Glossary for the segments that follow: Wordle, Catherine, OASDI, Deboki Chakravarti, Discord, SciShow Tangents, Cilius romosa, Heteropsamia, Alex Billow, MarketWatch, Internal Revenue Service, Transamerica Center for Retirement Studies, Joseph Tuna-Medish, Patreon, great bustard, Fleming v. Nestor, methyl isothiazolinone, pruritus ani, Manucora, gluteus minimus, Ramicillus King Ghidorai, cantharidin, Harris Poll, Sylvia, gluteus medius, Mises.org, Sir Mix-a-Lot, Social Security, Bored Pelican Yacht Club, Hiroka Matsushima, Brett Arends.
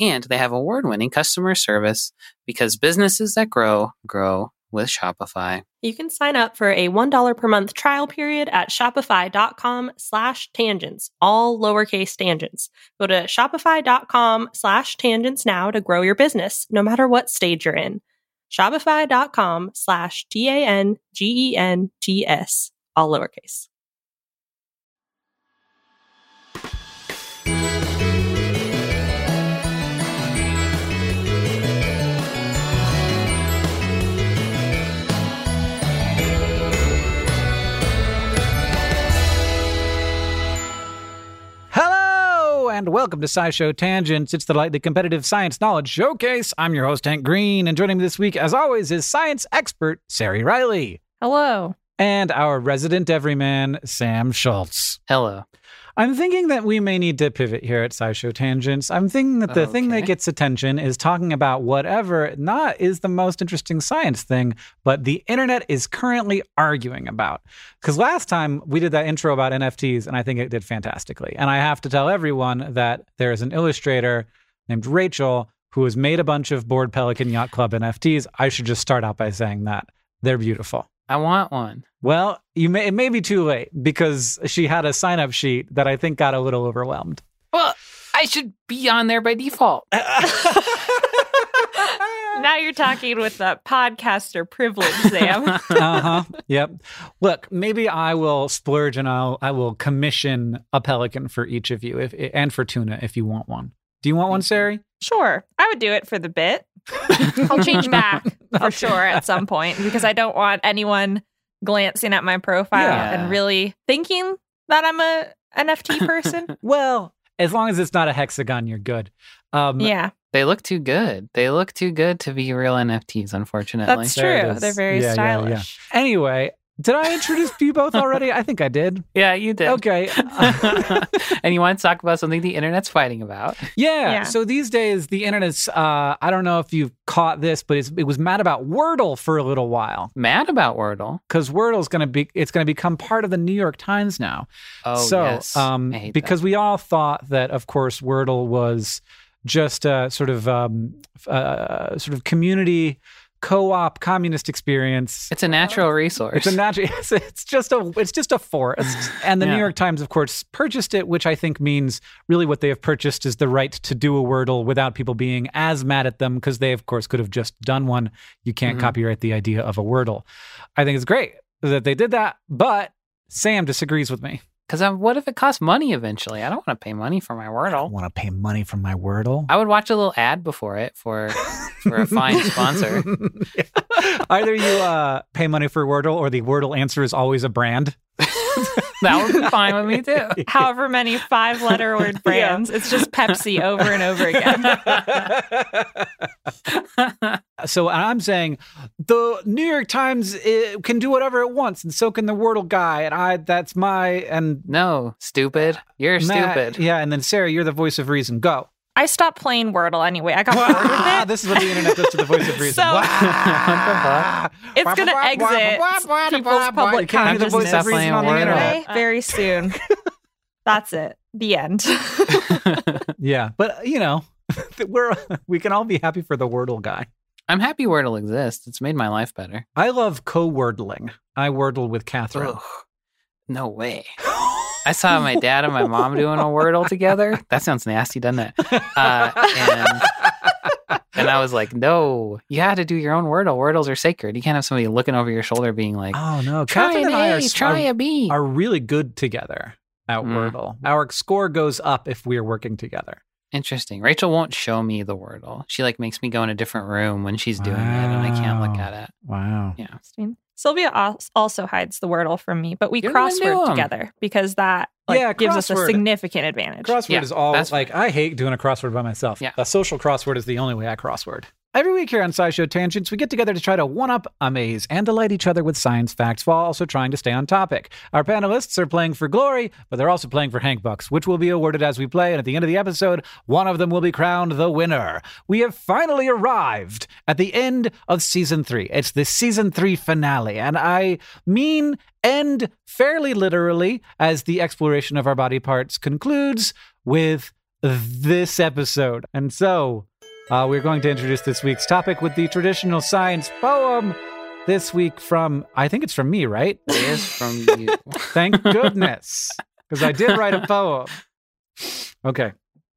And they have award-winning customer service, because businesses that grow with Shopify. You can sign up for a $1 per month trial period at shopify.com/tangents, all lowercase tangents. Go to shopify.com/tangents now to grow your business, no matter what stage you're in. Shopify.com/TANGENTS, all lowercase. And welcome to SciShow Tangents. It's the lightly competitive science knowledge showcase. I'm your host, Hank Green, and joining me this week, as always, is science expert Sari Riley. Hello. And our resident everyman, Sam Schultz. Hello. I'm thinking that we may need to pivot here at SciShow Tangents. I'm thinking that the thing that gets attention is talking about whatever not is the most interesting science thing, but the internet is currently arguing about. Because last time we did that intro about NFTs, and I think it did fantastically. And I have to tell everyone that there is an illustrator named Rachel who has made a bunch of Bored Pelican Yacht Club NFTs. I should just start out by saying that. They're beautiful. I want one. Well, it may be too late, because she had a sign-up sheet that I think got a little overwhelmed. Well, I should be on there by default. Now you're talking with that podcaster privilege, Sam. Yep. Look, maybe I will splurge and I will commission a pelican for each of you, and for tuna if you want one. Do you want one, Sari? Sure. I would do it for the bit. I'll change back for sure at some point, because I don't want anyone glancing at my profile and really thinking that I'm an NFT person. Well, as long as it's not a hexagon, you're good. They look too good. They look too good to be real NFTs, unfortunately. That's true. They're very stylish. Yeah. Anyway, did I introduce you both already? I think I did. Yeah, you did. Okay. And you want to talk about something the internet's fighting about. Yeah. So these days, the internet's, I don't know if you've caught this, but it was mad about Wordle for a little while. Mad about Wordle? Because Wordle's going to become part of the New York Times now. Oh, so, yes. Because we all thought that, of course, Wordle was just a sort of community co-op communist experience. It's a natural resource. It's just a forest. And the New York Times, of course, purchased it, which I think means really what they have purchased is the right to do a Wordle without people being as mad at them, because they, of course, could have just done one. You can't copyright the idea of a Wordle. I think it's great that they did that, but Sam disagrees with me. Because what if it costs money eventually? I don't want to pay money for my Wordle. I don't want to pay money for my Wordle. I would watch a little ad before it for a fine sponsor. Either you pay money for Wordle, or the Wordle answer is always a brand. That would be fine with me too. However many five-letter word brands. Yeah. It's just Pepsi over and over again. So I'm saying the New York Times can do whatever it wants, and so can the Wordle guy. And no, stupid. You're stupid. Yeah, and then Sari, you're the voice of reason. Go. I stopped playing Wordle anyway. I got bored with it. This is what the internet does to the voice of reason. So, it's going to exit people's public consciousness on the internet very soon. That's it. The end. Yeah. But, you know, we can all be happy for the Wordle guy. I'm happy Wordle exists. It's made my life better. I love co-wordling. I Wordle with Catherine. Ugh, no way. I saw my dad and my mom doing a Wordle together. That sounds nasty, doesn't it? And I was like, no, you had to do your own Wordle. Wordles are sacred. You can't have somebody looking over your shoulder being like, oh, no. Catherine and I are really good together at Wordle. Our score goes up if we are working together. Interesting. Rachel won't show me the Wordle. She makes me go in a different room when she's doing it, and I can't look at it. Wow. Yeah. Interesting. Sylvia also hides the Wordle from me, but we crossword together because that gives us a significant advantage. Crossword is always I hate doing a crossword by myself. Yeah. A social crossword is the only way I crossword. Every week here on SciShow Tangents, we get together to try to one-up, amaze, and delight each other with science facts while also trying to stay on topic. Our panelists are playing for glory, but they're also playing for Hank Bucks, which will be awarded as we play, and at the end of the episode, one of them will be crowned the winner. We have finally arrived at the end of Season 3. It's the Season 3 finale, and I mean end fairly literally as the exploration of our body parts concludes with this episode. And so... we're going to introduce this week's topic with the traditional science poem this week from, I think it's from me, right? It is from you. Thank goodness, because I did write a poem. Okay.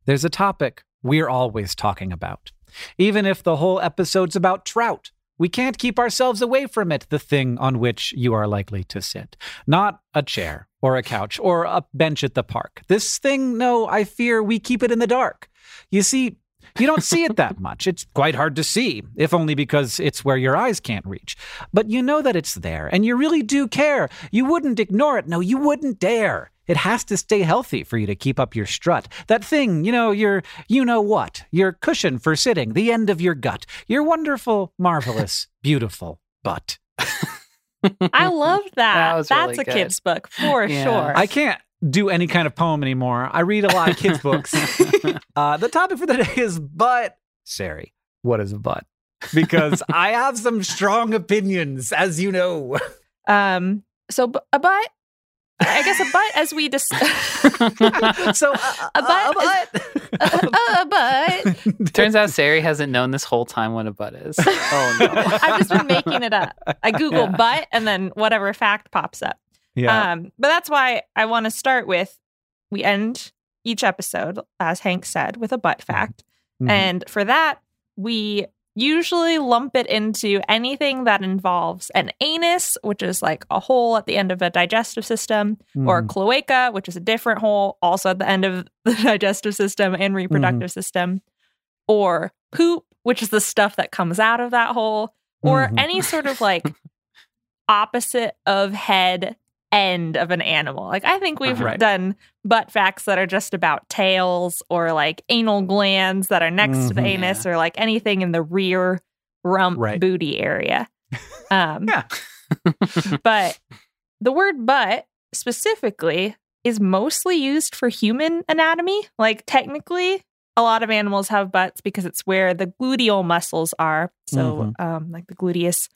There's a topic we're always talking about. Even if the whole episode's about trout, we can't keep ourselves away from it, the thing on which you are likely to sit. Not a chair or a couch or a bench at the park. This thing, no, I fear we keep it in the dark. You see... You don't see it that much. It's quite hard to see, if only because it's where your eyes can't reach. But you know that it's there, and you really do care. You wouldn't ignore it. No, you wouldn't dare. It has to stay healthy for you to keep up your strut. That thing, you know, your you-know-what, your cushion for sitting, the end of your gut, your wonderful, marvelous, beautiful butt. I love that. That's really a kid's book, for sure. I can't do any kind of poem anymore. I read a lot of kids' books. The topic for the day is butt. Sari, what is a butt? Because I have some strong opinions, as you know. So a butt, I guess a butt as we So a butt. Turns out Sari hasn't known this whole time what a butt is. Oh no. I've just been making it up. I Google butt and then whatever fact pops up. Yeah. But that's why I want to start with, we end each episode, as Hank said, with a butt fact. Mm-hmm. And for that, we usually lump it into anything that involves an anus, which is like a hole at the end of a digestive system, or cloaca, which is a different hole also at the end of the digestive system and reproductive system, or poop, which is the stuff that comes out of that hole, or any sort of like opposite of head end of an animal. Like, I think we've done butt facts that are just about tails or like anal glands that are next to the anus or like anything in the rear rump booty area. But the word butt specifically is mostly used for human anatomy. Like, technically, a lot of animals have butts because it's where the gluteal muscles are. So, like the gluteus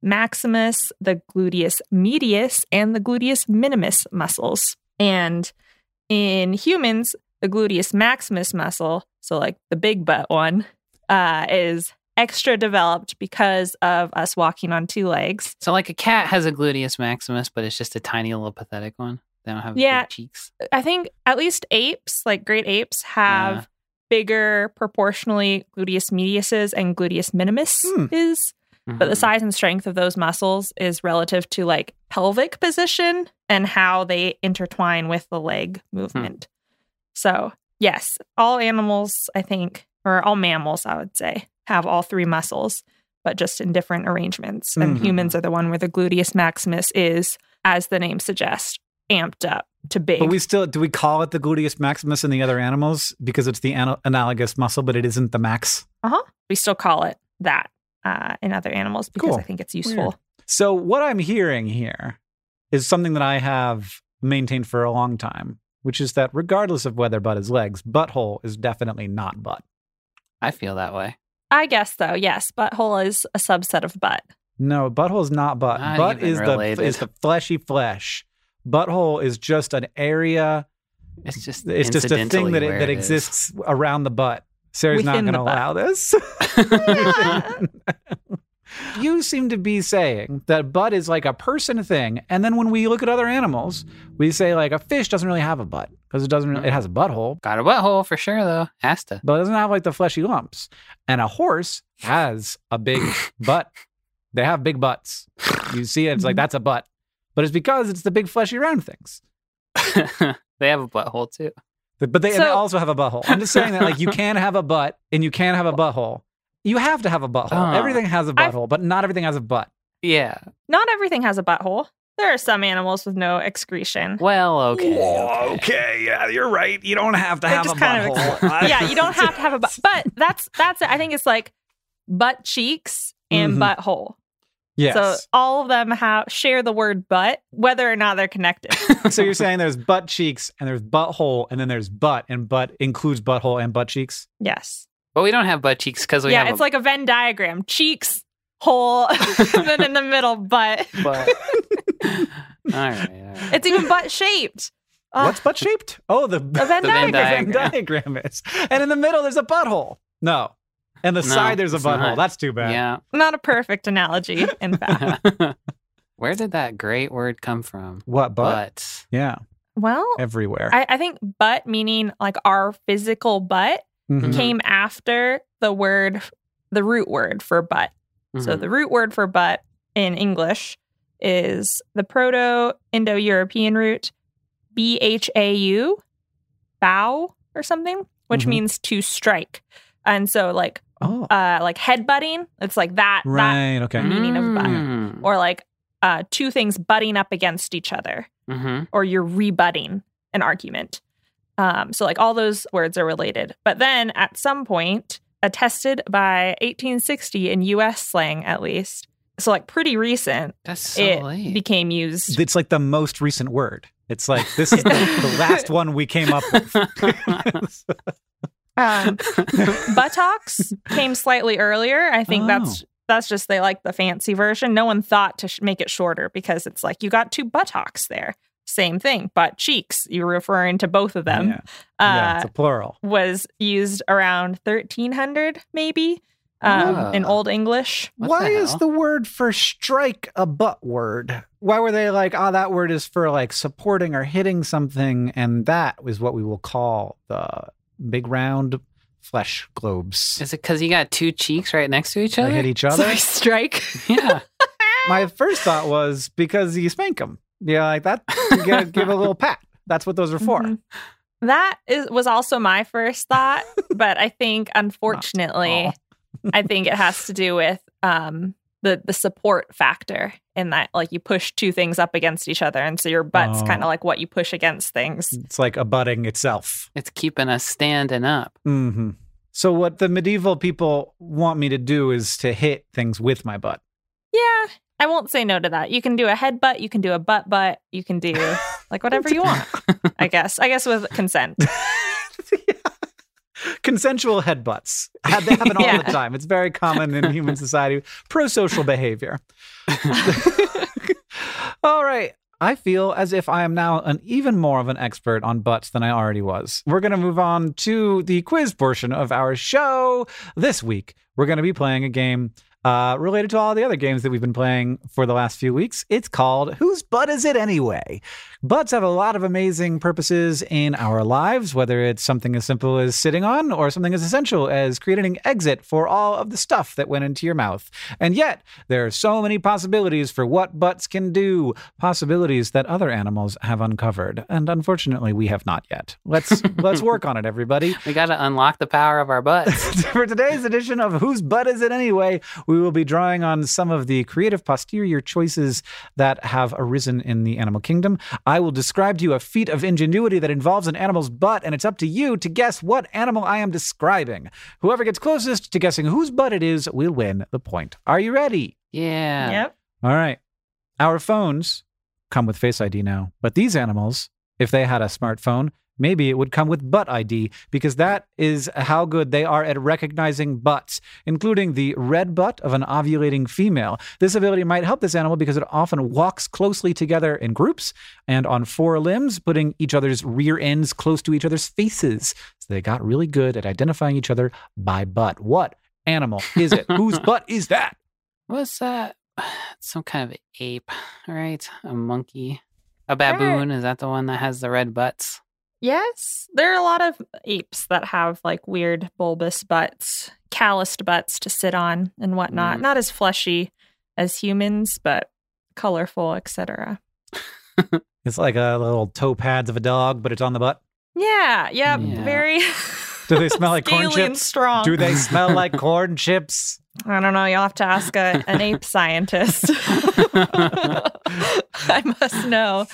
maximus, the gluteus medius, and the gluteus minimus muscles. And in humans, the gluteus maximus muscle, so like the big butt one, is extra developed because of us walking on two legs. So like a cat has a gluteus maximus, but it's just a tiny little pathetic one. They don't have big cheeks. I think at least apes, like great apes, have bigger proportionally gluteus mediuses and gluteus minimus is. But the size and strength of those muscles is relative to like pelvic position and how they intertwine with the leg movement. So yes, all animals, I think, or all mammals, I would say, have all three muscles, but just in different arrangements. And humans are the one where the gluteus maximus is, as the name suggests, amped up to big. But we still, do we call it the gluteus maximus in the other animals? Because it's the analogous muscle, but it isn't the max. Uh-huh. We still call it that in other animals because I think it's useful. Weird. So what I'm hearing here is something that I have maintained for a long time, which is that regardless of whether butt is legs, butthole is definitely not butt. I feel that way. I guess so, yes. Butthole is a subset of butt. No, butthole is not butt. Not butt is the fleshy flesh. Butthole is just an area. It's just a thing that exists around the butt. Sari's not going to allow this. You seem to be saying that butt is like a person thing, and then when we look at other animals, we say like a fish doesn't really have a butt because it doesn't. It has a butthole. Got a butthole for sure though. Has to. But it doesn't have like the fleshy lumps. And a horse has a big butt. They have big butts. You see it, it's like that's a butt. But it's because it's the big fleshy round things. They have a butthole too. But they also have a butthole. I'm just saying that like you can have a butt and you can have a butthole. You have to have a butthole. Everything has a butthole, but not everything has a butt. Yeah. Not everything has a butthole. There are some animals with no excretion. Well, okay. Whoa, okay. Yeah, you're right. You don't have to have a butthole. Yeah, you don't have to have a butt. But that's it. I think it's like butt cheeks and butthole. Yes. So all of them share the word butt, whether or not they're connected. So you're saying there's butt cheeks and there's butthole and then there's butt, and butt includes butthole and butt cheeks? Yes. But we don't have butt cheeks because we have... Yeah, it's like a Venn diagram. Cheeks, hole, and then in the middle, butt. All right. It's even butt-shaped. What's butt-shaped? Oh, the Venn diagram is. And in the middle, there's a butthole. No. And the side, there's a butthole. That's too bad. Yeah. Not a perfect analogy, in fact. Where did that great word come from? What, butt? Yeah. Well, everywhere. I think butt, meaning like our physical butt, came after the root word for butt. Mm-hmm. So the root word for butt in English is the Proto-Indo-European root B-H-A-U, bow or something, which means to strike. And so like... Oh. Like headbutting, it's like that, right, that okay. meaning of butt. Or like two things butting up against each other. Mm-hmm. Or you're rebutting an argument. So like all those words are related. But then at some point, attested by 1860 in U.S. slang at least, so like pretty recent, it became used. It's like the most recent word. It's like this is the last one we came up with. Buttocks came slightly earlier. I think that's just they like the fancy version. No one thought to make it shorter because it's like you got two buttocks there. Same thing. Butt cheeks. You're referring to both of them. Yeah, it's a plural. Was used around 1300 maybe in Old English. Why is the word for strike a butt word? Why were they like, that word is for like supporting or hitting something, and that is what we will call the big round flesh globes. Is it because you got two cheeks right next to each other? They hit each other. So they strike. Yeah. My first thought was because you spank them. Yeah, like that. You gotta give a little pat. That's what those are for. Mm-hmm. That was also my first thought, but I think unfortunately, I think it has to do with the support factor in that, like you push two things up against each other, and so your butt's kind of like what you push against things. It's like abutting itself. It's keeping us standing up. Mm-hmm. So what the medieval people want me to do is to hit things with my butt. Yeah, I won't say no to that. You can do a headbutt, you can do a butt, you can do like whatever you want. I guess with consent. Yeah. Consensual headbutts. They happen all the time. It's very common in human society. Pro-social behavior. All right. I feel as if I am now an even more of an expert on butts than I already was. We're going to move on to the quiz portion of our show. This week, we're going to be playing a game related to all the other games that we've been playing for the last few weeks. It's called Whose Butt Is It Anyway? Butts have a lot of amazing purposes in our lives, whether it's something as simple as sitting on or something as essential as creating an exit for all of the stuff that went into your mouth. And yet, there are so many possibilities for what butts can do, possibilities that other animals have uncovered. And unfortunately, we have not yet. Let's work on it, everybody. We got to unlock the power of our butts. For today's edition of Whose Butt Is It Anyway? We we will be drawing on some of the creative posterior choices that have arisen in the animal kingdom. I will describe to you a feat of ingenuity that involves an animal's butt, and it's up to you to guess what animal I am describing. Whoever gets closest to guessing whose butt it is will win the point. Are you ready? Yeah. Yep. All right. Our phones come with Face ID now, but these animals, if they had a smartphone, maybe it would come with butt ID, because that is how good they are at recognizing butts, including the red butt of an ovulating female. This ability might help this animal because it often walks closely together in groups and on four limbs, putting each other's rear ends close to each other's faces. So they got really good at identifying each other by butt. What animal is it? Whose butt is that? What's that? Some kind of ape, right? A monkey. A baboon. Is that the one that has the red butts? Yes, there are a lot of apes that have like weird bulbous butts, calloused butts to sit on and whatnot. Mm. Not as fleshy as humans, but colorful, etc. It's like a little toe pads of a dog, but it's on the butt. Yeah. Very. Do they smell like corn chips? Strong. Do they smell like corn chips? I don't know. You'll have to ask an ape scientist. I must know.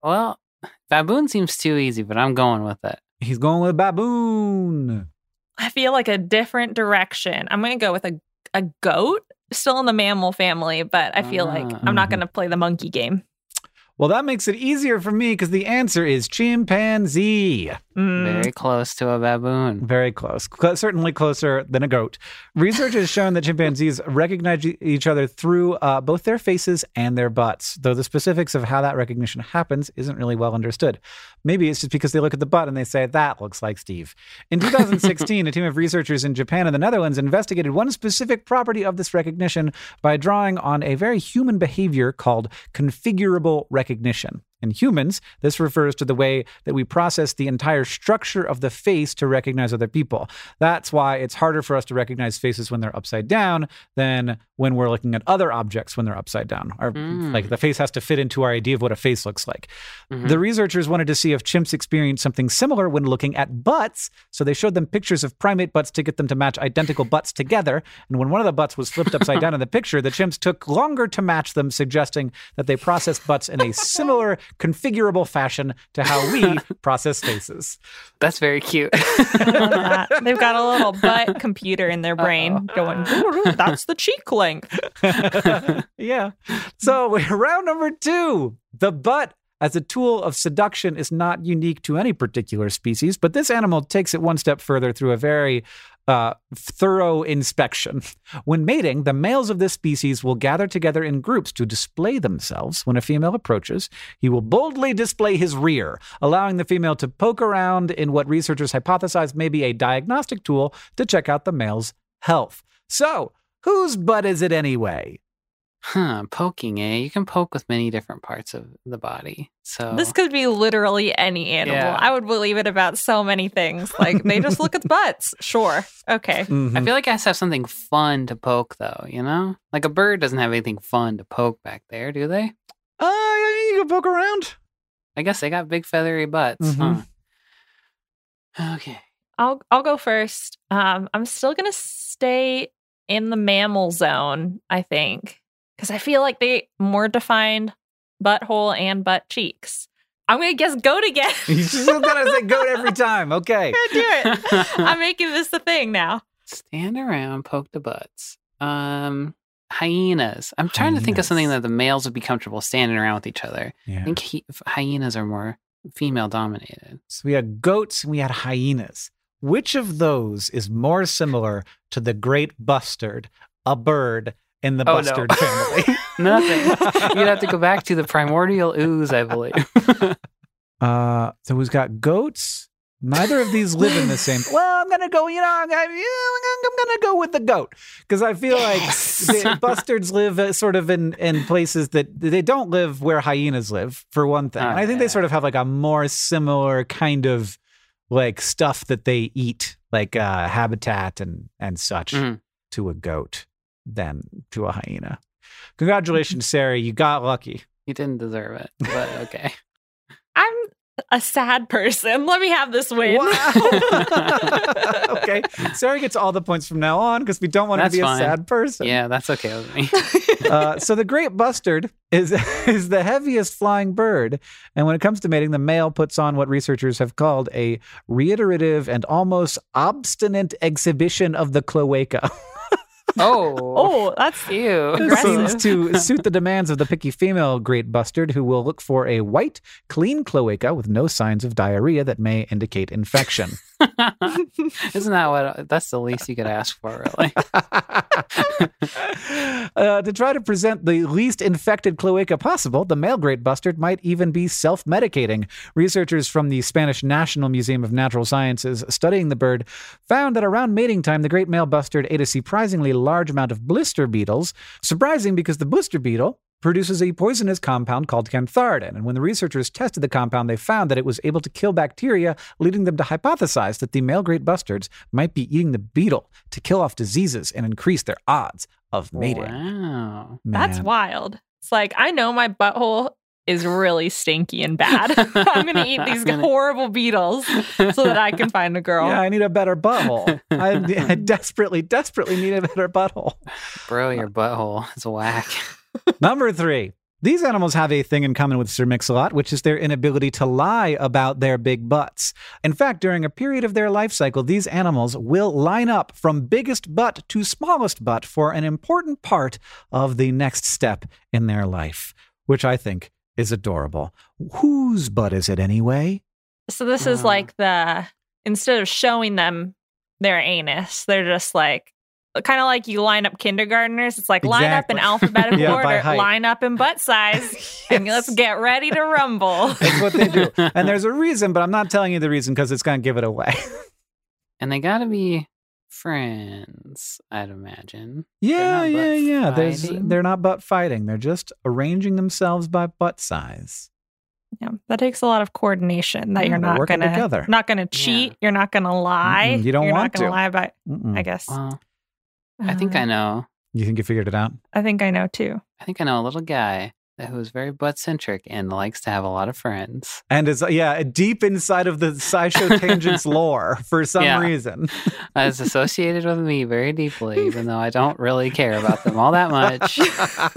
Well. Baboon seems too easy, but I'm going with it. He's going with baboon. I feel like a different direction. I'm going to go with a goat, still in the mammal family, but I feel like I'm not going to play the monkey game. Well, that makes it easier for me because the answer is chimpanzee. Very close to a baboon. Very close. Certainly closer than a goat. Research has shown that chimpanzees recognize each other through both their faces and their butts, though the specifics of how that recognition happens isn't really well understood. Maybe it's just because they look at the butt and they say, that looks like Steve. In 2016, a team of researchers in Japan and the Netherlands investigated one specific property of this recognition by drawing on a very human behavior called configurable recognition. In humans, this refers to the way that we process the entire structure of the face to recognize other people. That's why it's harder for us to recognize faces when they're upside down than when we're looking at other objects when they're upside down. Like the face has to fit into our idea of what a face looks like. Mm-hmm. The researchers wanted to see if chimps experienced something similar when looking at butts, so they showed them pictures of primate butts to get them to match identical butts together. And when one of the butts was flipped upside down in the picture, the chimps took longer to match them, suggesting that they processed butts in a similar configurable fashion to how we process faces. That's very cute. I love that. They've got a little butt computer in their brain going, that's the cheek length. Yeah. So round number 2, the butt as a tool of seduction is not unique to any particular species, but this animal takes it one step further through a very thorough inspection. When mating, the males of this species will gather together in groups to display themselves. When a female approaches, he will boldly display his rear, allowing the female to poke around in what researchers hypothesize may be a diagnostic tool to check out the male's health. So, whose butt is it anyway? Poking, eh? You can poke with many different parts of the body. So this could be literally any animal. Yeah. I would believe it about so many things. Like, they just look at butts. Sure. Okay. Mm-hmm. I feel like I have to have something fun to poke, though, you know? Like, a bird doesn't have anything fun to poke back there, do they? You can poke around. I guess they got big feathery butts, huh? Okay. I'll go first. I'm still going to stay in the mammal zone, I think. Because I feel like they more defined butthole and butt cheeks. I'm going to guess goat again. You still got to say goat every time. Okay. I'm going to do it. I'm making this the thing now. Stand around, poke the butts. Hyenas. I'm trying to think of something that the males would be comfortable standing around with each other. Yeah. I think hyenas are more female dominated. So we had goats and we had hyenas. Which of those is more similar to the great bustard, a bird, in the bustard family? Nothing. You'd have to go back to the primordial ooze, I believe. So we've got goats. Neither of these live in the same. Well, I'm going to go, I'm going to go with the goat. Because I feel like bustards live sort of in places that they don't live where hyenas live, for one thing. Okay. And I think they sort of have like a more similar kind of like stuff that they eat, like habitat and such to a goat than to a hyena. Congratulations, Sari. You got lucky. You didn't deserve it, but okay. I'm a sad person. Let me have this win. Wow. Okay. Sari gets all the points from now on because we don't want to be fine. A sad person. Yeah, that's okay with me. So the great bustard is the heaviest flying bird. And when it comes to mating, the male puts on what researchers have called a reiterative and almost obstinate exhibition of the cloaca. Oh, that's you. This seems to suit the demands of the picky female great bustard, who will look for a white, clean cloaca with no signs of diarrhea that may indicate infection. Isn't that that's the least you could ask for, really? To try to present the least infected cloaca possible, the male great bustard might even be self-medicating. Researchers from the Spanish National Museum of Natural Sciences studying the bird found that around mating time, the great male bustard ate a surprisingly large amount of blister beetles. Surprising because the blister beetle produces a poisonous compound called cantharidin. And when the researchers tested the compound, they found that it was able to kill bacteria, leading them to hypothesize that the male great bustards might be eating the beetle to kill off diseases and increase their odds of mating. Wow. Man. That's wild. It's like, I know my butthole is really stinky and bad. I'm going to eat these horrible beetles so that I can find a girl. Yeah, I need a better butthole. I desperately, desperately need a better butthole. Bro, your butthole is whack. Number 3. These animals have a thing in common with Sir Mix-a-Lot, which is their inability to lie about their big butts. In fact, during a period of their life cycle, these animals will line up from biggest butt to smallest butt for an important part of the next step in their life, which I think is adorable. Whose butt is it anyway? So this is like instead of showing them their anus, they're just like, kind of like you line up kindergartners. It's like line up in alphabetical order, line up in butt size, and let's get ready to rumble. That's what they do. And there's a reason, but I'm not telling you the reason because it's going to give it away. And they got to be friends, I'd imagine. Yeah. They're not butt fighting. They're just arranging themselves by butt size. Yeah, that takes a lot of coordination. That you're not going to cheat. Yeah. You're not going to lie. You don't want to. You're not going to lie about, I guess. Well, I think I know. You think you figured it out? I think I know, too. I think I know a little guy who is very butt-centric and likes to have a lot of friends. And is, deep inside of the SciShow Tangents lore for some reason. It's associated with me very deeply, even though I don't really care about them all that much.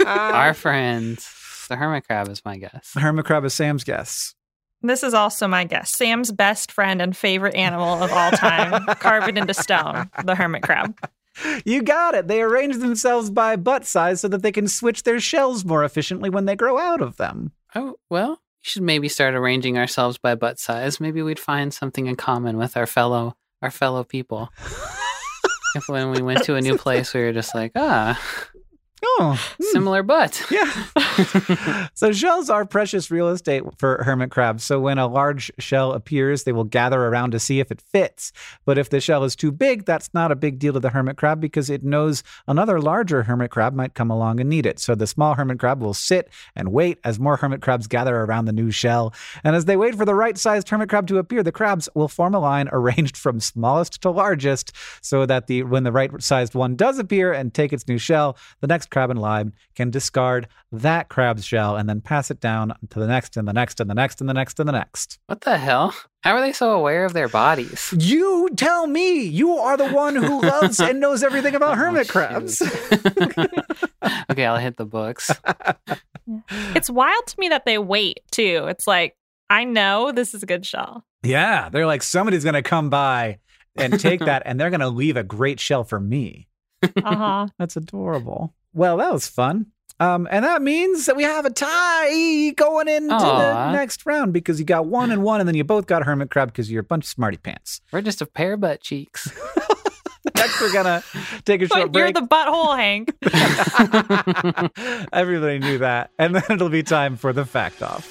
Our friends. The hermit crab is my guess. The hermit crab is Sam's guess. This is also my guess. Sam's best friend and favorite animal of all time, carved into stone, the hermit crab. You got it. They arrange themselves by butt size so that they can switch their shells more efficiently when they grow out of them. Oh, well, we should maybe start arranging ourselves by butt size. Maybe we'd find something in common with our fellow people. If when we went to a new place, we were just like, similar butt. Yeah. So shells are precious real estate for hermit crabs. So when a large shell appears, they will gather around to see if it fits. But if the shell is too big, that's not a big deal to the hermit crab because it knows another larger hermit crab might come along and need it. So the small hermit crab will sit and wait as more hermit crabs gather around the new shell. And as they wait for the right-sized hermit crab to appear, the crabs will form a line arranged from smallest to largest so that when the right-sized one does appear and take its new shell, the next crab in line can discard that crab's shell and then pass it down to the next and the next and the next and the next and the next. What the hell? How are they so aware of their bodies? You tell me. You are the one who loves and knows everything about hermit crabs. Okay, I'll hit the books. It's wild to me that they wait, too. It's like, I know this is a good shell. Yeah, they're like, somebody's going to come by and take that, and they're going to leave a great shell for me. Uh-huh. That's adorable. Well, that was fun. And that means that we have a tie going into the next round because you got 1 and 1, and then you both got hermit crab because you're a bunch of smarty pants. We're just a pair of butt cheeks. Next, we're going to take a short break. You're the butthole, Hank. Everybody knew that. And then it'll be time for the fact off.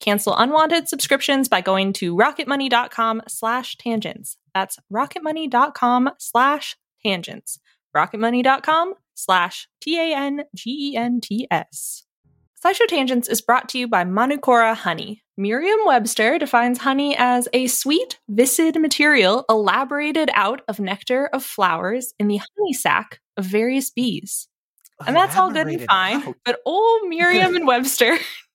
Cancel unwanted subscriptions by going to rocketmoney.com/tangents. That's rocketmoney.com/tangents. rocketmoney.com/TANGENTS. SciShow Tangents is brought to you by Manucora Honey. Merriam-Webster defines honey as a sweet, viscid material elaborated out of nectar of flowers in the honey sac of various bees. And that's all good and fine, but old Merriam and Webster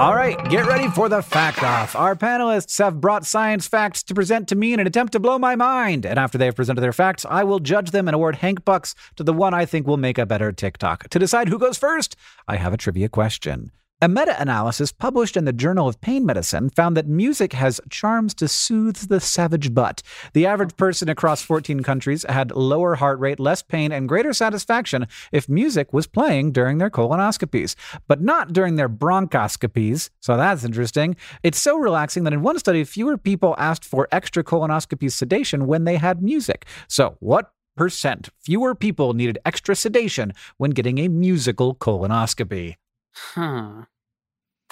All right, get ready for the Fact Off. Our panelists have brought science facts to present to me in an attempt to blow my mind. And after they have presented their facts, I will judge them and award Hank Bucks to the one I think will make a better TikTok. To decide who goes first, I have a trivia question. A meta-analysis published in the Journal of Pain Medicine found that music has charms to soothe the savage butt. The average person across 14 countries had lower heart rate, less pain, and greater satisfaction if music was playing during their colonoscopies, but not during their bronchoscopies. So that's interesting. It's so relaxing that in one study, fewer people asked for extra colonoscopy sedation when they had music. So what percent fewer people needed extra sedation when getting a musical colonoscopy? Huh.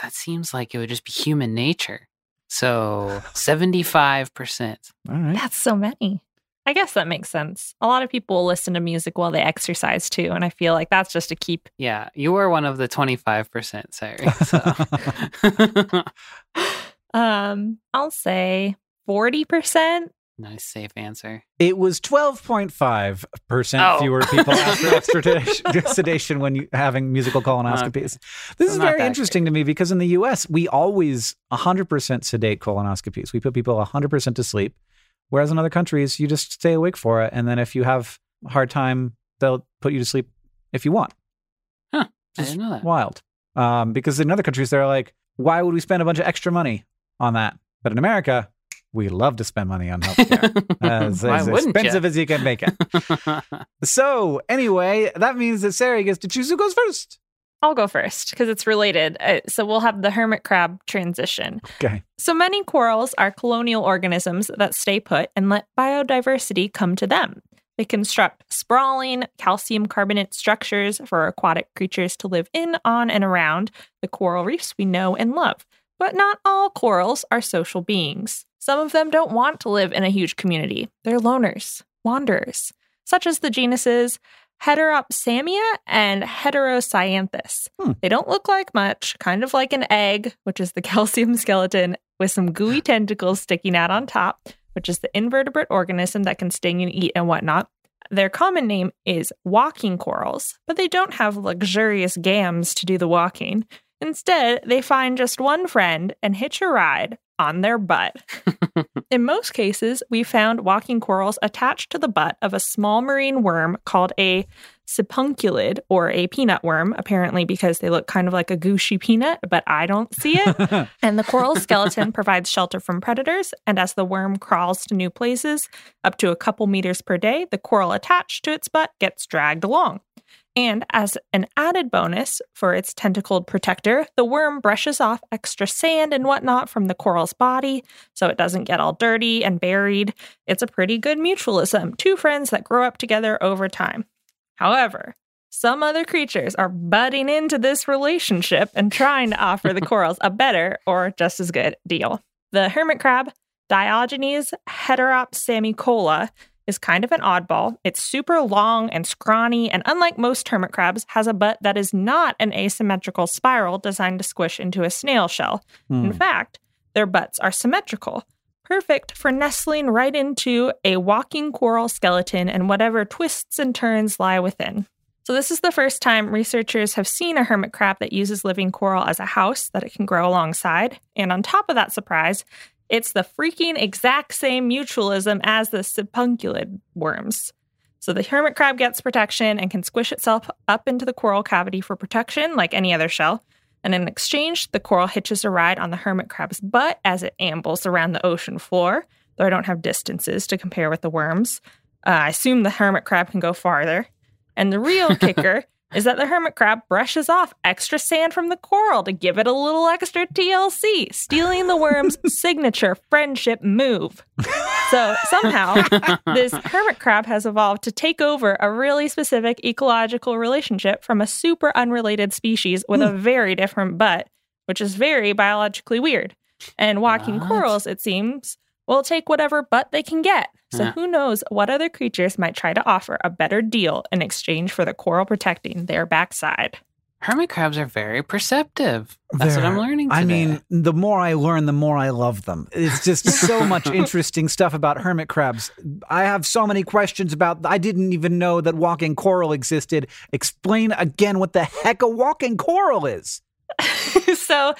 That seems like it would just be human nature. So 75%. All right. That's so many. I guess that makes sense. A lot of people listen to music while they exercise too, and I feel like that's just a keep. Yeah, you were one of the 25%, Sari. So. I'll say 40%. Nice, safe answer. It was 12.5% fewer people after extra sedation when having musical colonoscopies. Okay. This is very interesting to me because in the U.S., we always 100% sedate colonoscopies. We put people 100% to sleep, whereas in other countries, you just stay awake for it. And then if you have a hard time, they'll put you to sleep if you want. Huh. I didn't know that. Wild. Because in other countries, they're like, why would we spend a bunch of extra money on that? But in America, we love to spend money on healthcare. As expensive as you can make it. So anyway, that means that Sari gets to choose who goes first. I'll go first because it's related. So we'll have the hermit crab transition. Okay. So many corals are colonial organisms that stay put and let biodiversity come to them. They construct sprawling calcium carbonate structures for aquatic creatures to live in, on, and around the coral reefs we know and love. But not all corals are social beings. Some of them don't want to live in a huge community. They're loners, wanderers, such as the genuses Heteropsamia and Heterocyanthus. They don't look like much, kind of like an egg, which is the calcium skeleton, with some gooey tentacles sticking out on top, which is the invertebrate organism that can sting and eat and whatnot. Their common name is walking corals, but they don't have luxurious gams to do the walking. Instead, they find just one friend and hitch a ride on their butt. In most cases, we found walking corals attached to the butt of a small marine worm called a sipunculid, or a peanut worm, apparently because they look kind of like a gushy peanut, but I don't see it. And the coral skeleton provides shelter from predators, and as the worm crawls to new places, up to a couple meters per day, the coral attached to its butt gets dragged along. And as an added bonus for its tentacled protector, the worm brushes off extra sand and whatnot from the coral's body so it doesn't get all dirty and buried. It's a pretty good mutualism, two friends that grow up together over time. However, some other creatures are butting into this relationship and trying to offer the corals a better or just as good deal. The hermit crab, Diogenes heteropsamicola, is kind of an oddball. It's super long and scrawny, and unlike most hermit crabs, has a butt that is not an asymmetrical spiral designed to squish into a snail shell. In fact, their butts are symmetrical, perfect for nestling right into a walking coral skeleton and whatever twists and turns lie within. So this is the first time researchers have seen a hermit crab that uses living coral as a house that it can grow alongside. And on top of that surprise, it's the freaking exact same mutualism as the sipunculid worms. So the hermit crab gets protection and can squish itself up into the coral cavity for protection like any other shell. And in exchange, the coral hitches a ride on the hermit crab's butt as it ambles around the ocean floor, though I don't have distances to compare with the worms. I assume the hermit crab can go farther. And the real kicker is that the hermit crab brushes off extra sand from the coral to give it a little extra TLC, stealing the worm's signature friendship move. So somehow, this hermit crab has evolved to take over a really specific ecological relationship from a super unrelated species with a very different butt, which is very biologically weird. And walking corals, it seems, will take whatever butt they can get. So who knows what other creatures might try to offer a better deal in exchange for the coral protecting their backside. Hermit crabs are very perceptive. That's what I'm learning today. I mean, the more I learn, the more I love them. It's just so much interesting stuff about hermit crabs. I have so many questions about, I didn't even know that walking coral existed. Explain again what the heck a walking coral is. So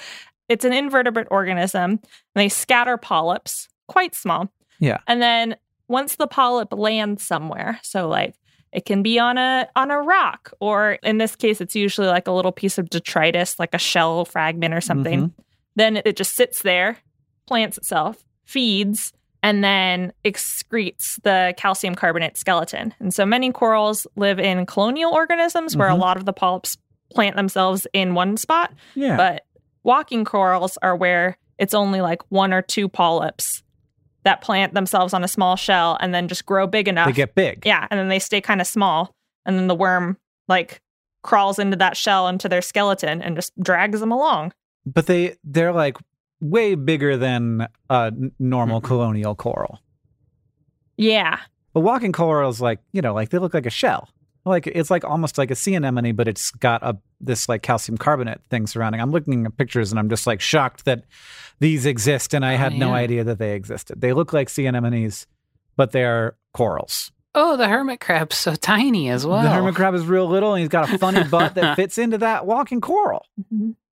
it's an invertebrate organism, and they scatter polyps, quite small. Yeah. And then once the polyp lands somewhere, so like it can be on a rock, or in this case, it's usually like a little piece of detritus, like a shell fragment or something. Then it just sits there, plants itself, feeds, and then excretes the calcium carbonate skeleton. And so many corals live in colonial organisms where a lot of the polyps plant themselves in one spot. Yeah. But walking corals are where it's only like one or two polyps that plant themselves on a small shell and then just grow big enough. They get big. Yeah, and then they stay kind of small. And then the worm, like, crawls into that shell, into their skeleton, and just drags them along. But they're, like, way bigger than a normal colonial coral. Yeah. But walking corals, like, you know, like, they look like a shell. Like, it's, like, almost like a sea anemone, but it's got this, like, calcium carbonate thing surrounding. I'm looking at pictures, and I'm just, like, shocked that these exist, and I had no idea that they existed. They look like sea anemones, but they're corals. Oh, the hermit crab's so tiny as well. The hermit crab is real little, and he's got a funny butt that fits into that walking coral.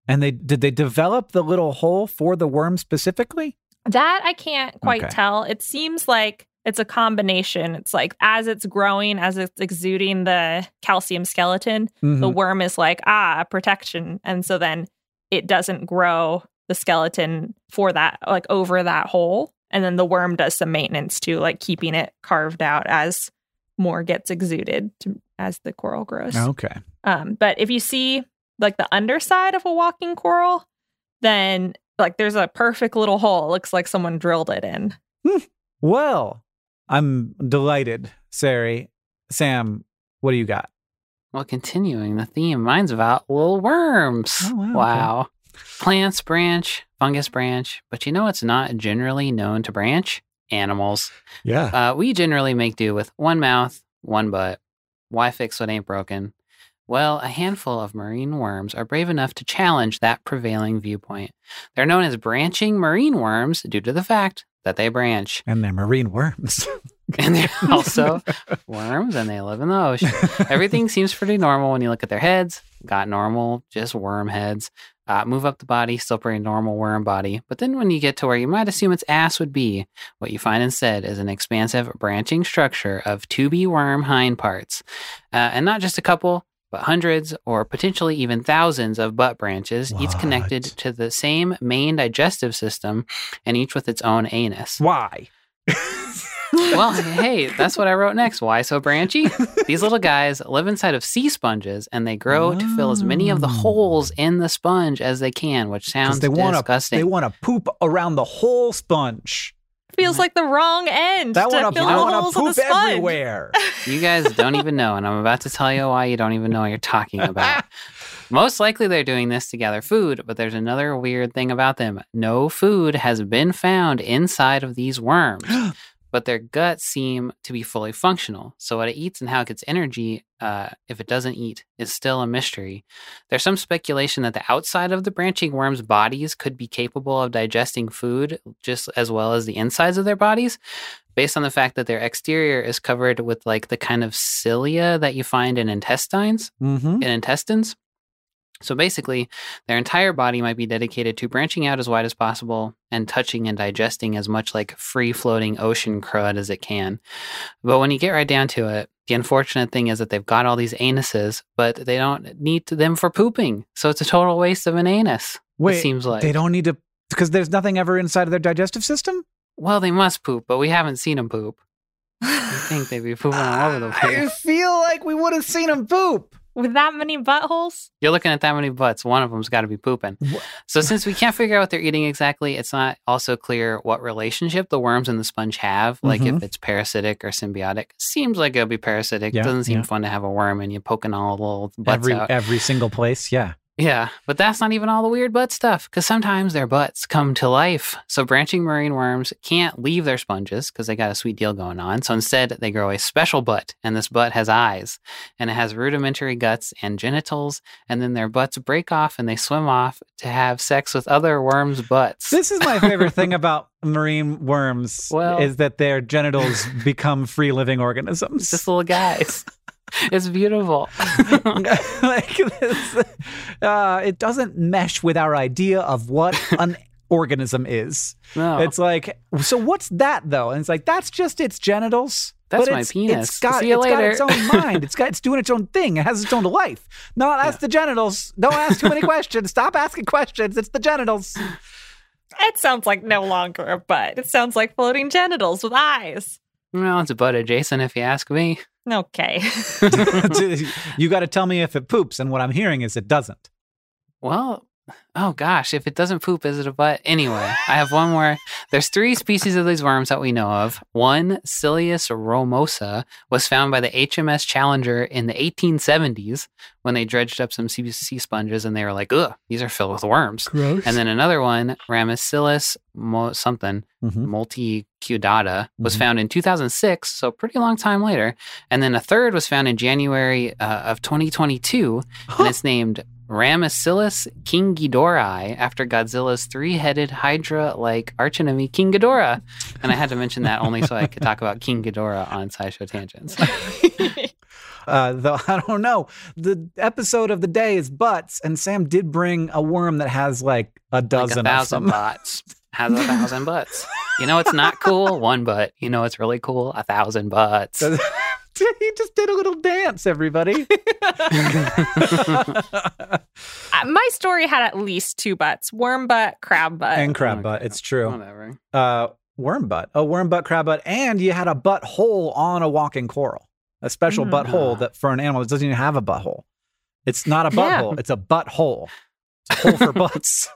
And did they develop the little hole for the worm specifically? That I can't quite tell. It seems like It's a combination. It's like as it's growing, as it's exuding the calcium skeleton, the worm is like, protection. And so then it doesn't grow the skeleton for that, like over that hole. And then the worm does some maintenance too, like keeping it carved out as more gets exuded as the coral grows. Okay. But if you see like the underside of a walking coral, then like there's a perfect little hole. It looks like someone drilled it in. Well, I'm delighted, Sari. Sam, what do you got? Well, continuing the theme, mine's about little worms. Oh, wow. Okay. Plants branch, fungus branch, but you know what's not generally known to branch? Animals. Yeah. We generally make do with one mouth, one butt. Why fix what ain't broken? Well, a handful of marine worms are brave enough to challenge that prevailing viewpoint. They're known as branching marine worms due to the fact that they branch. And they're marine worms. And they're also worms, and they live in the ocean. Everything seems pretty normal when you look at their heads. Got normal, just worm heads. Move up the body, still pretty normal worm body. But then when you get to where you might assume its ass would be, what you find instead is an expansive branching structure of tubey worm hind parts. And not just a couple, but hundreds or potentially even thousands of butt branches, each connected to the same main digestive system and each with its own anus. Why? Well, hey, that's what I wrote next. Why so branchy? These little guys live inside of sea sponges, and they grow to fill as many of the holes in the sponge as they can, which sounds disgusting. They want to poop around the whole sponge. Feels like the wrong end. I want to poop everywhere. You guys don't even know, and I'm about to tell you why you don't even know what you're talking about. Most likely they're doing this to gather food, but there's another weird thing about them. No food has been found inside of these worms, but their guts seem to be fully functional. So what it eats and how it gets energy, if it doesn't eat, is still a mystery. There's some speculation that the outside of the branching worms' bodies could be capable of digesting food just as well as the insides of their bodies, based on the fact that their exterior is covered with like the kind of cilia that you find in intestines. So basically, their entire body might be dedicated to branching out as wide as possible and touching and digesting as much like free-floating ocean crud as it can. But when you get right down to it, the unfortunate thing is that they've got all these anuses, but they don't need them for pooping. So it's a total waste of an anus, it seems like. They don't need to, because there's nothing ever inside of their digestive system? Well, they must poop, but we haven't seen them poop. I think they'd be pooping all over the place. I feel like we would have seen them poop. With that many buttholes? You're looking at that many butts. One of them's got to be pooping. So since we can't figure out what they're eating exactly, it's not also clear what relationship the worms and the sponge have. Like if it's parasitic or symbiotic. Seems like it'll be parasitic. Yeah, doesn't seem fun to have a worm and you're poking all the little butts out. Every single place, Yeah, but that's not even all the weird butt stuff, because sometimes their butts come to life. So branching marine worms can't leave their sponges because they got a sweet deal going on. So instead, they grow a special butt, and this butt has eyes, and it has rudimentary guts and genitals, and then their butts break off and they swim off to have sex with other worms' butts. This is my favorite thing about marine worms, is that their genitals become free living organisms. Just little guys. It's beautiful. Like this, it doesn't mesh with our idea of what an organism is. No. It's like, so what's that though? And it's like, that's just its genitals. That's my penis. It's got its own mind. It's doing its own thing. It has its own life. Not ask the genitals. Don't ask too many questions. Stop asking questions. It's the genitals. It sounds like no longer a butt. It sounds like floating genitals with eyes. Well, it's a butt adjacent if you ask me. Okay. You got to tell me if it poops, and what I'm hearing is it doesn't. Well, oh gosh, if it doesn't poop, is it a butt? Anyway, I have one more. There's three species of these worms that we know of. One, Cilius romosa, was found by the HMS Challenger in the 1870s when they dredged up some sea sponges, and they were like, ugh, these are filled with worms. Gross. And then another one, Ramicillus multicudata, was found in 2006, so pretty long time later. And then a third was found in January of 2022, and it's named Ramicillus King Ghidorai, after Godzilla's three-headed Hydra-like archenemy King Ghidorah. And I had to mention that only so I could talk about King Ghidorah on SciShow Tangents. Though I don't know. The episode of the day is butts, and Sam did bring a worm that has like a dozen of them. Has 1,000 butts. You know it's not cool? $1 butt. You know it's really cool? 1,000 butts. He just did a little dance, everybody. My story had at least 2 butts. Worm butt, crab butt. And crab butt. It's true. Whatever. Worm butt. Oh, worm butt, crab butt. And you had a butthole on a walking coral. A special butthole that for an animal that doesn't even have a butthole. It's not a butthole. Yeah. It's a butthole. It's a hole for butts.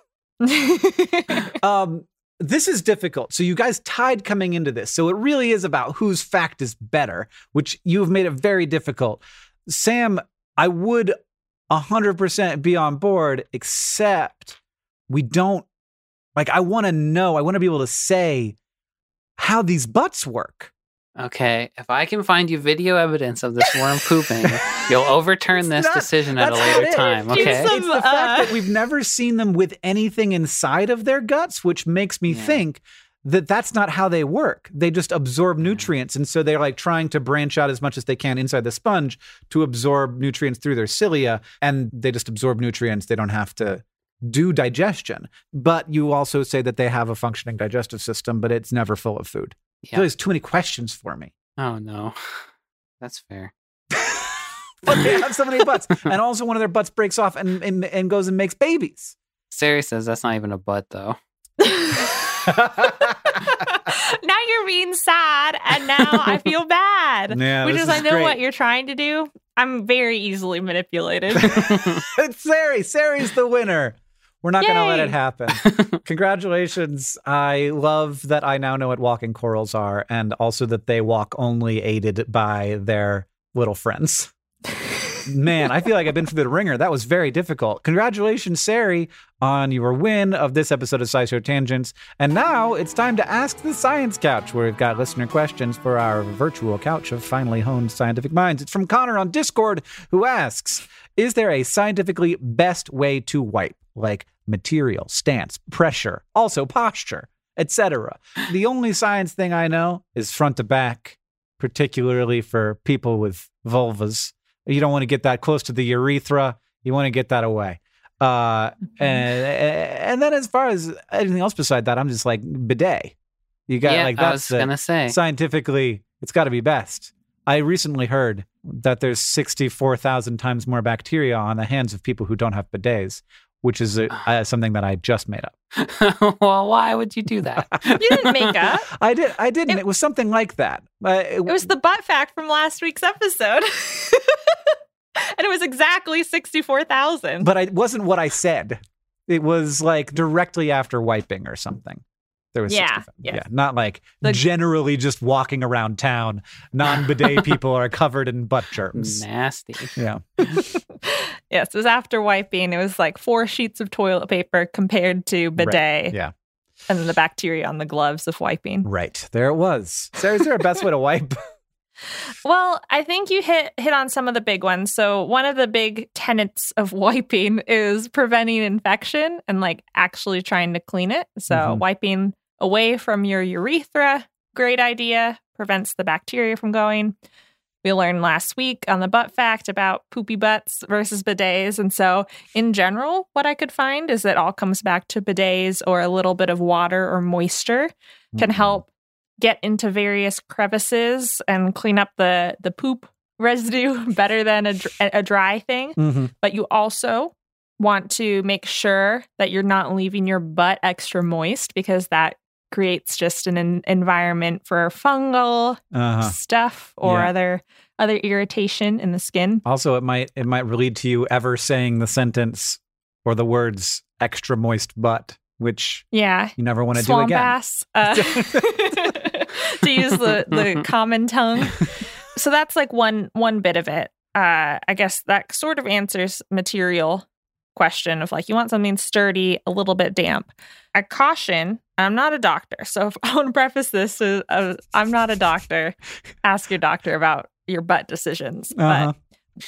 This is difficult. So you guys tied coming into this. So it really is about whose fact is better, which you've made it very difficult. Sam, I would 100% be on board, except we don't, like, I want to know, I want to be able to say how these butts work. Okay, if I can find you video evidence of this worm pooping, you'll overturn this decision at a later time, okay? It's the fact that we've never seen them with anything inside of their guts, which makes me think that that's not how they work. They just absorb nutrients, and so they're like trying to branch out as much as they can inside the sponge to absorb nutrients through their cilia, and they just absorb nutrients. They don't have to do digestion. But you also say that they have a functioning digestive system, but it's never full of food. Yeah. There's too many questions for me. Oh, no. That's fair. But they have so many butts. And also one of their butts breaks off and goes and makes babies. Sari says that's not even a butt, though. Now you're being sad, and now I feel bad. Yeah, which is, I know what you're trying to do. I'm very easily manipulated. It's Sari. Sari's the winner. We're not going to let it happen. Congratulations. I love that I now know what walking corals are, and also that they walk only aided by their little friends. Man, I feel like I've been through the ringer. That was very difficult. Congratulations, Sari, on your win of this episode of SciShow Tangents. And now it's time to ask the Science Couch, where we've got listener questions for our virtual couch of finely honed scientific minds. It's from Connor on Discord, who asks, is there a scientifically best way to wipe? Like material, stance, pressure, also posture, etc. The only science thing I know is front to back, particularly for people with vulvas. You don't want to get that close to the urethra. You want to get that away. And then as far as anything else beside that, I'm just like, bidet. You got that's scientifically, it's got to be best. I recently heard that there's 64,000 times more bacteria on the hands of people who don't have bidets, which is something that I just made up. Well, why would you do that? You didn't make up. I didn't. It was something like that. It was the butt fact from last week's episode. And it was exactly 64,000. But it wasn't what I said. It was like directly after wiping or something. There was 65. Yeah. Not like generally just walking around town. Non-bidet people are covered in butt germs. Nasty. Yeah. Yes, it was after wiping. It was like 4 sheets of toilet paper compared to bidet. Right. Yeah. And then the bacteria on the gloves of wiping. Right. There it was. Sari, is there a best way to wipe? Well, I think you hit on some of the big ones. So one of the big tenets of wiping is preventing infection and like actually trying to clean it. So wiping away from your urethra, great idea, prevents the bacteria from going. We learned last week on the butt fact about poopy butts versus bidets. And so in general, what I could find is it all comes back to bidets, or a little bit of water or moisture can help get into various crevices and clean up the poop residue better than a dry thing. But you also want to make sure that you're not leaving your butt extra moist, because that creates just an environment for fungal stuff or other irritation in the skin. Also, it might lead to you ever saying the sentence or the words "extra moist butt," which you never want to do again. Ass, to use the common tongue. So that's like one bit of it. I guess that sort of answers material question of like, you want something sturdy, a little bit damp. I caution, I'm not a doctor. So if I want to preface this to, I'm not a doctor, ask your doctor about your butt decisions. But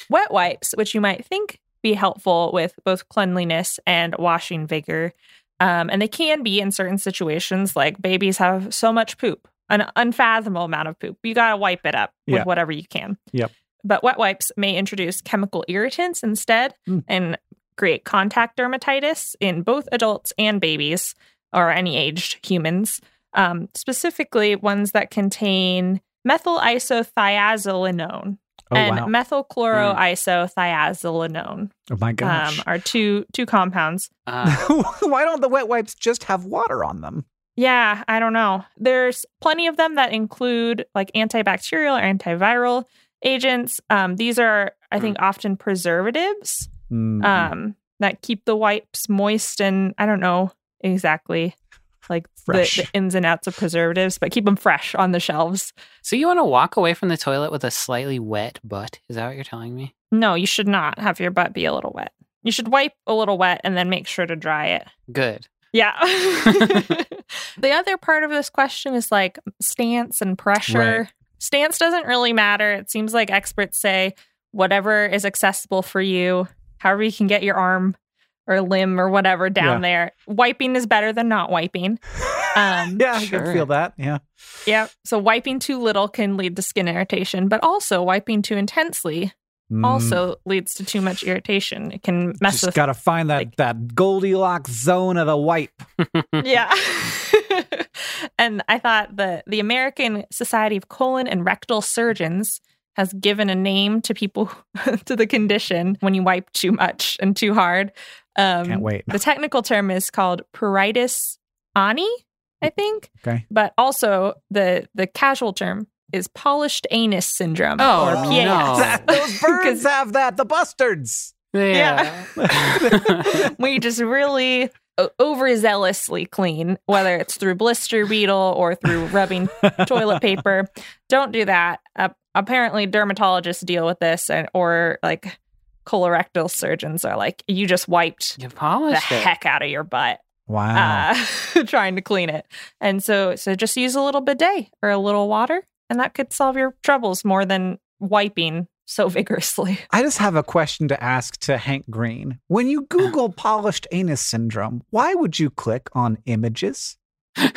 wet wipes, which you might think be helpful with both cleanliness and washing vigor. And they can be in certain situations, like babies have so much poop, an unfathomable amount of poop. You got to wipe it up with whatever you can. Yep. But wet wipes may introduce chemical irritants instead and create contact dermatitis in both adults and babies, or any aged humans. specifically ones that contain methyl isothiazolinone and methylchloroisothiazolinone. Oh my gosh! Are two compounds. Why don't the wet wipes just have water on them? Yeah, I don't know. There's plenty of them that include like antibacterial or antiviral agents. These are, I think, often preservatives that keep the wipes moist and I don't know exactly like the ins and outs of preservatives, but keep them fresh on the shelves. So you want to walk away from the toilet with a slightly wet butt? Is that what you're telling me? No, you should not have your butt be a little wet. You should wipe a little wet and then make sure to dry it. Good. Yeah. The other part of this question is like stance and pressure. Right. Stance doesn't really matter. It seems like experts say whatever is accessible for you, however you can get your arm or limb or whatever down there. Wiping is better than not wiping. I can feel that. Yeah. Yeah. So wiping too little can lead to skin irritation, but also wiping too intensely also leads to too much irritation. It can mess with... Just gotta find that, like, that Goldilocks zone of the wipe. Yeah. And I thought that the American Society of Colon and Rectal Surgeons has given a name to people, to the condition when you wipe too much and too hard. Can't wait. The technical term is called pruritus ani, I think. Okay. But also the casual term is polished anus syndrome, or PAS. No. Those birds have that, the bustards. Yeah. We just really overzealously clean, whether it's through blister beetle or through rubbing toilet paper. Don't do that. Apparently, dermatologists deal with this, or like colorectal surgeons are like, you just wiped the heck out of your butt. Wow. Trying to clean it. And so just use a little bidet or a little water. And that could solve your troubles more than wiping so vigorously. I just have a question to ask to Hank Green. When you Google polished anus syndrome, why would you click on images? I'm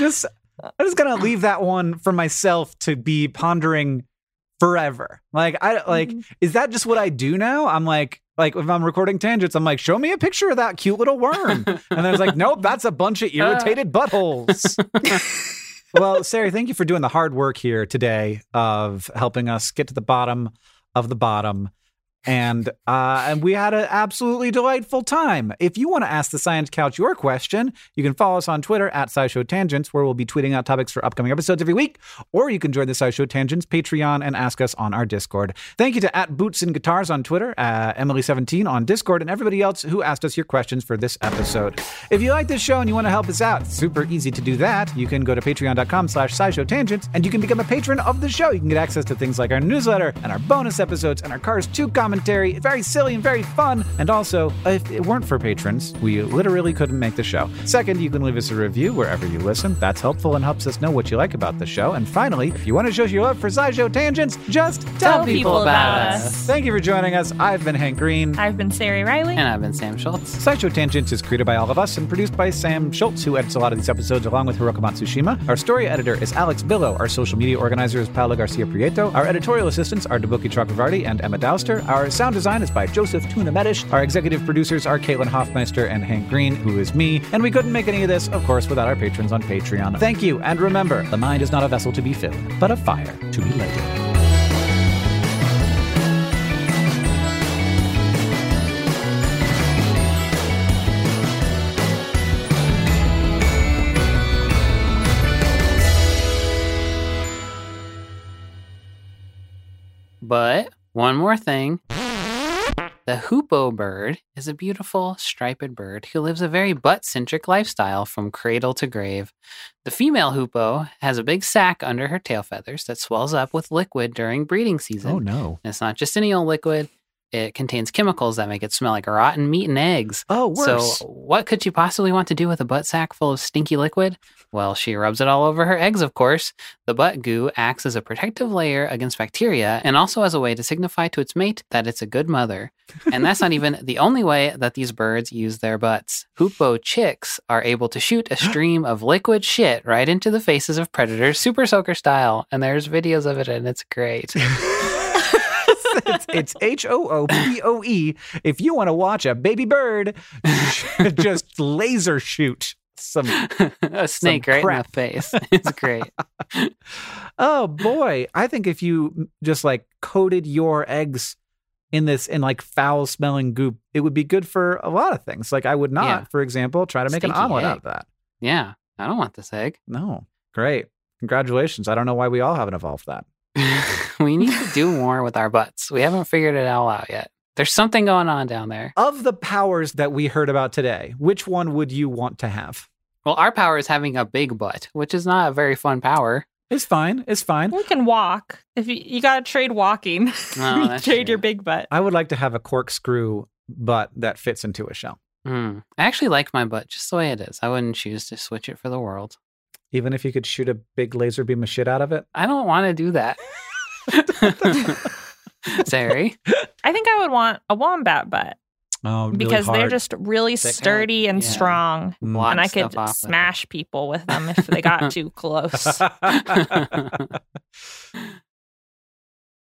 just going to leave that one for myself to be pondering forever. Is that just what I do now? I'm like if I'm recording Tangents, I'm like, show me a picture of that cute little worm. And then it's like, nope, that's a bunch of irritated buttholes. Well, Sari, thank you for doing the hard work here today of helping us get to the bottom of the bottom. And we had an absolutely delightful time. If you want to ask the Science Couch your question, you can follow us on Twitter at SciShow Tangents, where we'll be tweeting out topics for upcoming episodes every week. Or you can join the SciShow Tangents Patreon and ask us on our Discord. Thank you to @BootsandGuitars on Twitter, Emily17 on Discord, and everybody else who asked us your questions for this episode. If you like this show and you want to help us out, it's super easy to do that. You can go to patreon.com/SciShowTangents, and you can become a patron of the show. You can get access to things like our newsletter and our bonus episodes and our Cars 2 commentary. It's very silly and very fun. And also, if it weren't for patrons, we literally couldn't make the show. Second, you can leave us a review wherever you listen. That's helpful and helps us know what you like about the show. And finally, if you want to show your love for SciShow Tangents, just tell people about us. Thank you for joining us. I've been Hank Green. I've been Sari Riley. And I've been Sam Schultz. SciShow Tangents is created by all of us and produced by Sam Schultz, who edits a lot of these episodes along with Hiroka Matsushima. Our story editor is Alex Billow. Our social media organizer is Paola Garcia Prieto. Our editorial assistants are Deboki Chakravarti and Emma Dowster. Our sound design is by Joseph Tuna-Medish. Our executive producers are Caitlin Hoffmeister and Hank Green, who is me. And we couldn't make any of this, of course, without our patrons on Patreon. Thank you, and remember, the mind is not a vessel to be filled, but a fire to be lighted. But... one more thing. The hoopoe bird is a beautiful striped bird who lives a very butt-centric lifestyle from cradle to grave. The female hoopoe has a big sac under her tail feathers that swells up with liquid during breeding season. Oh, no. And it's not just any old liquid. It contains chemicals that make it smell like rotten meat and eggs. Oh, worse. So what could she possibly want to do with a butt sack full of stinky liquid? Well, she rubs it all over her eggs, of course. The butt goo acts as a protective layer against bacteria and also as a way to signify to its mate that it's a good mother. And that's not even the only way that these birds use their butts. Hoopoe chicks are able to shoot a stream of liquid shit right into the faces of predators, super soaker style. And there's videos of it, and it's great. It's H-O-O-P-O-E. If you want to watch a baby bird, just laser shoot some a snake some right crap. In the face. It's great. Oh boy. I think if you just like coated your eggs in this, in like foul smelling goop, it would be good for a lot of things. Like I would not, for example, try to make an omelet out of that. Yeah. I don't want this egg. No. Great. Congratulations. I don't know why we all haven't evolved that. We need to do more with our butts. We haven't figured it all out yet. There's something going on down there. Of the powers that we heard about today, which one would you want to have? Well, our power is having a big butt, which is not a very fun power. It's fine. It's fine. We can walk. If you got to trade walking. Oh, that's trade true. Your big butt. I would like to have a corkscrew butt that fits into a shell. Mm. I actually like my butt just the way it is. I wouldn't choose to switch it for the world. Even if you could shoot a big laser beam of shit out of it? I don't want to do that. Sorry. I think I would want a wombat butt. Oh, really? Because hard. They're just really sturdy and strong. Block and I could smash people with them if they got too close.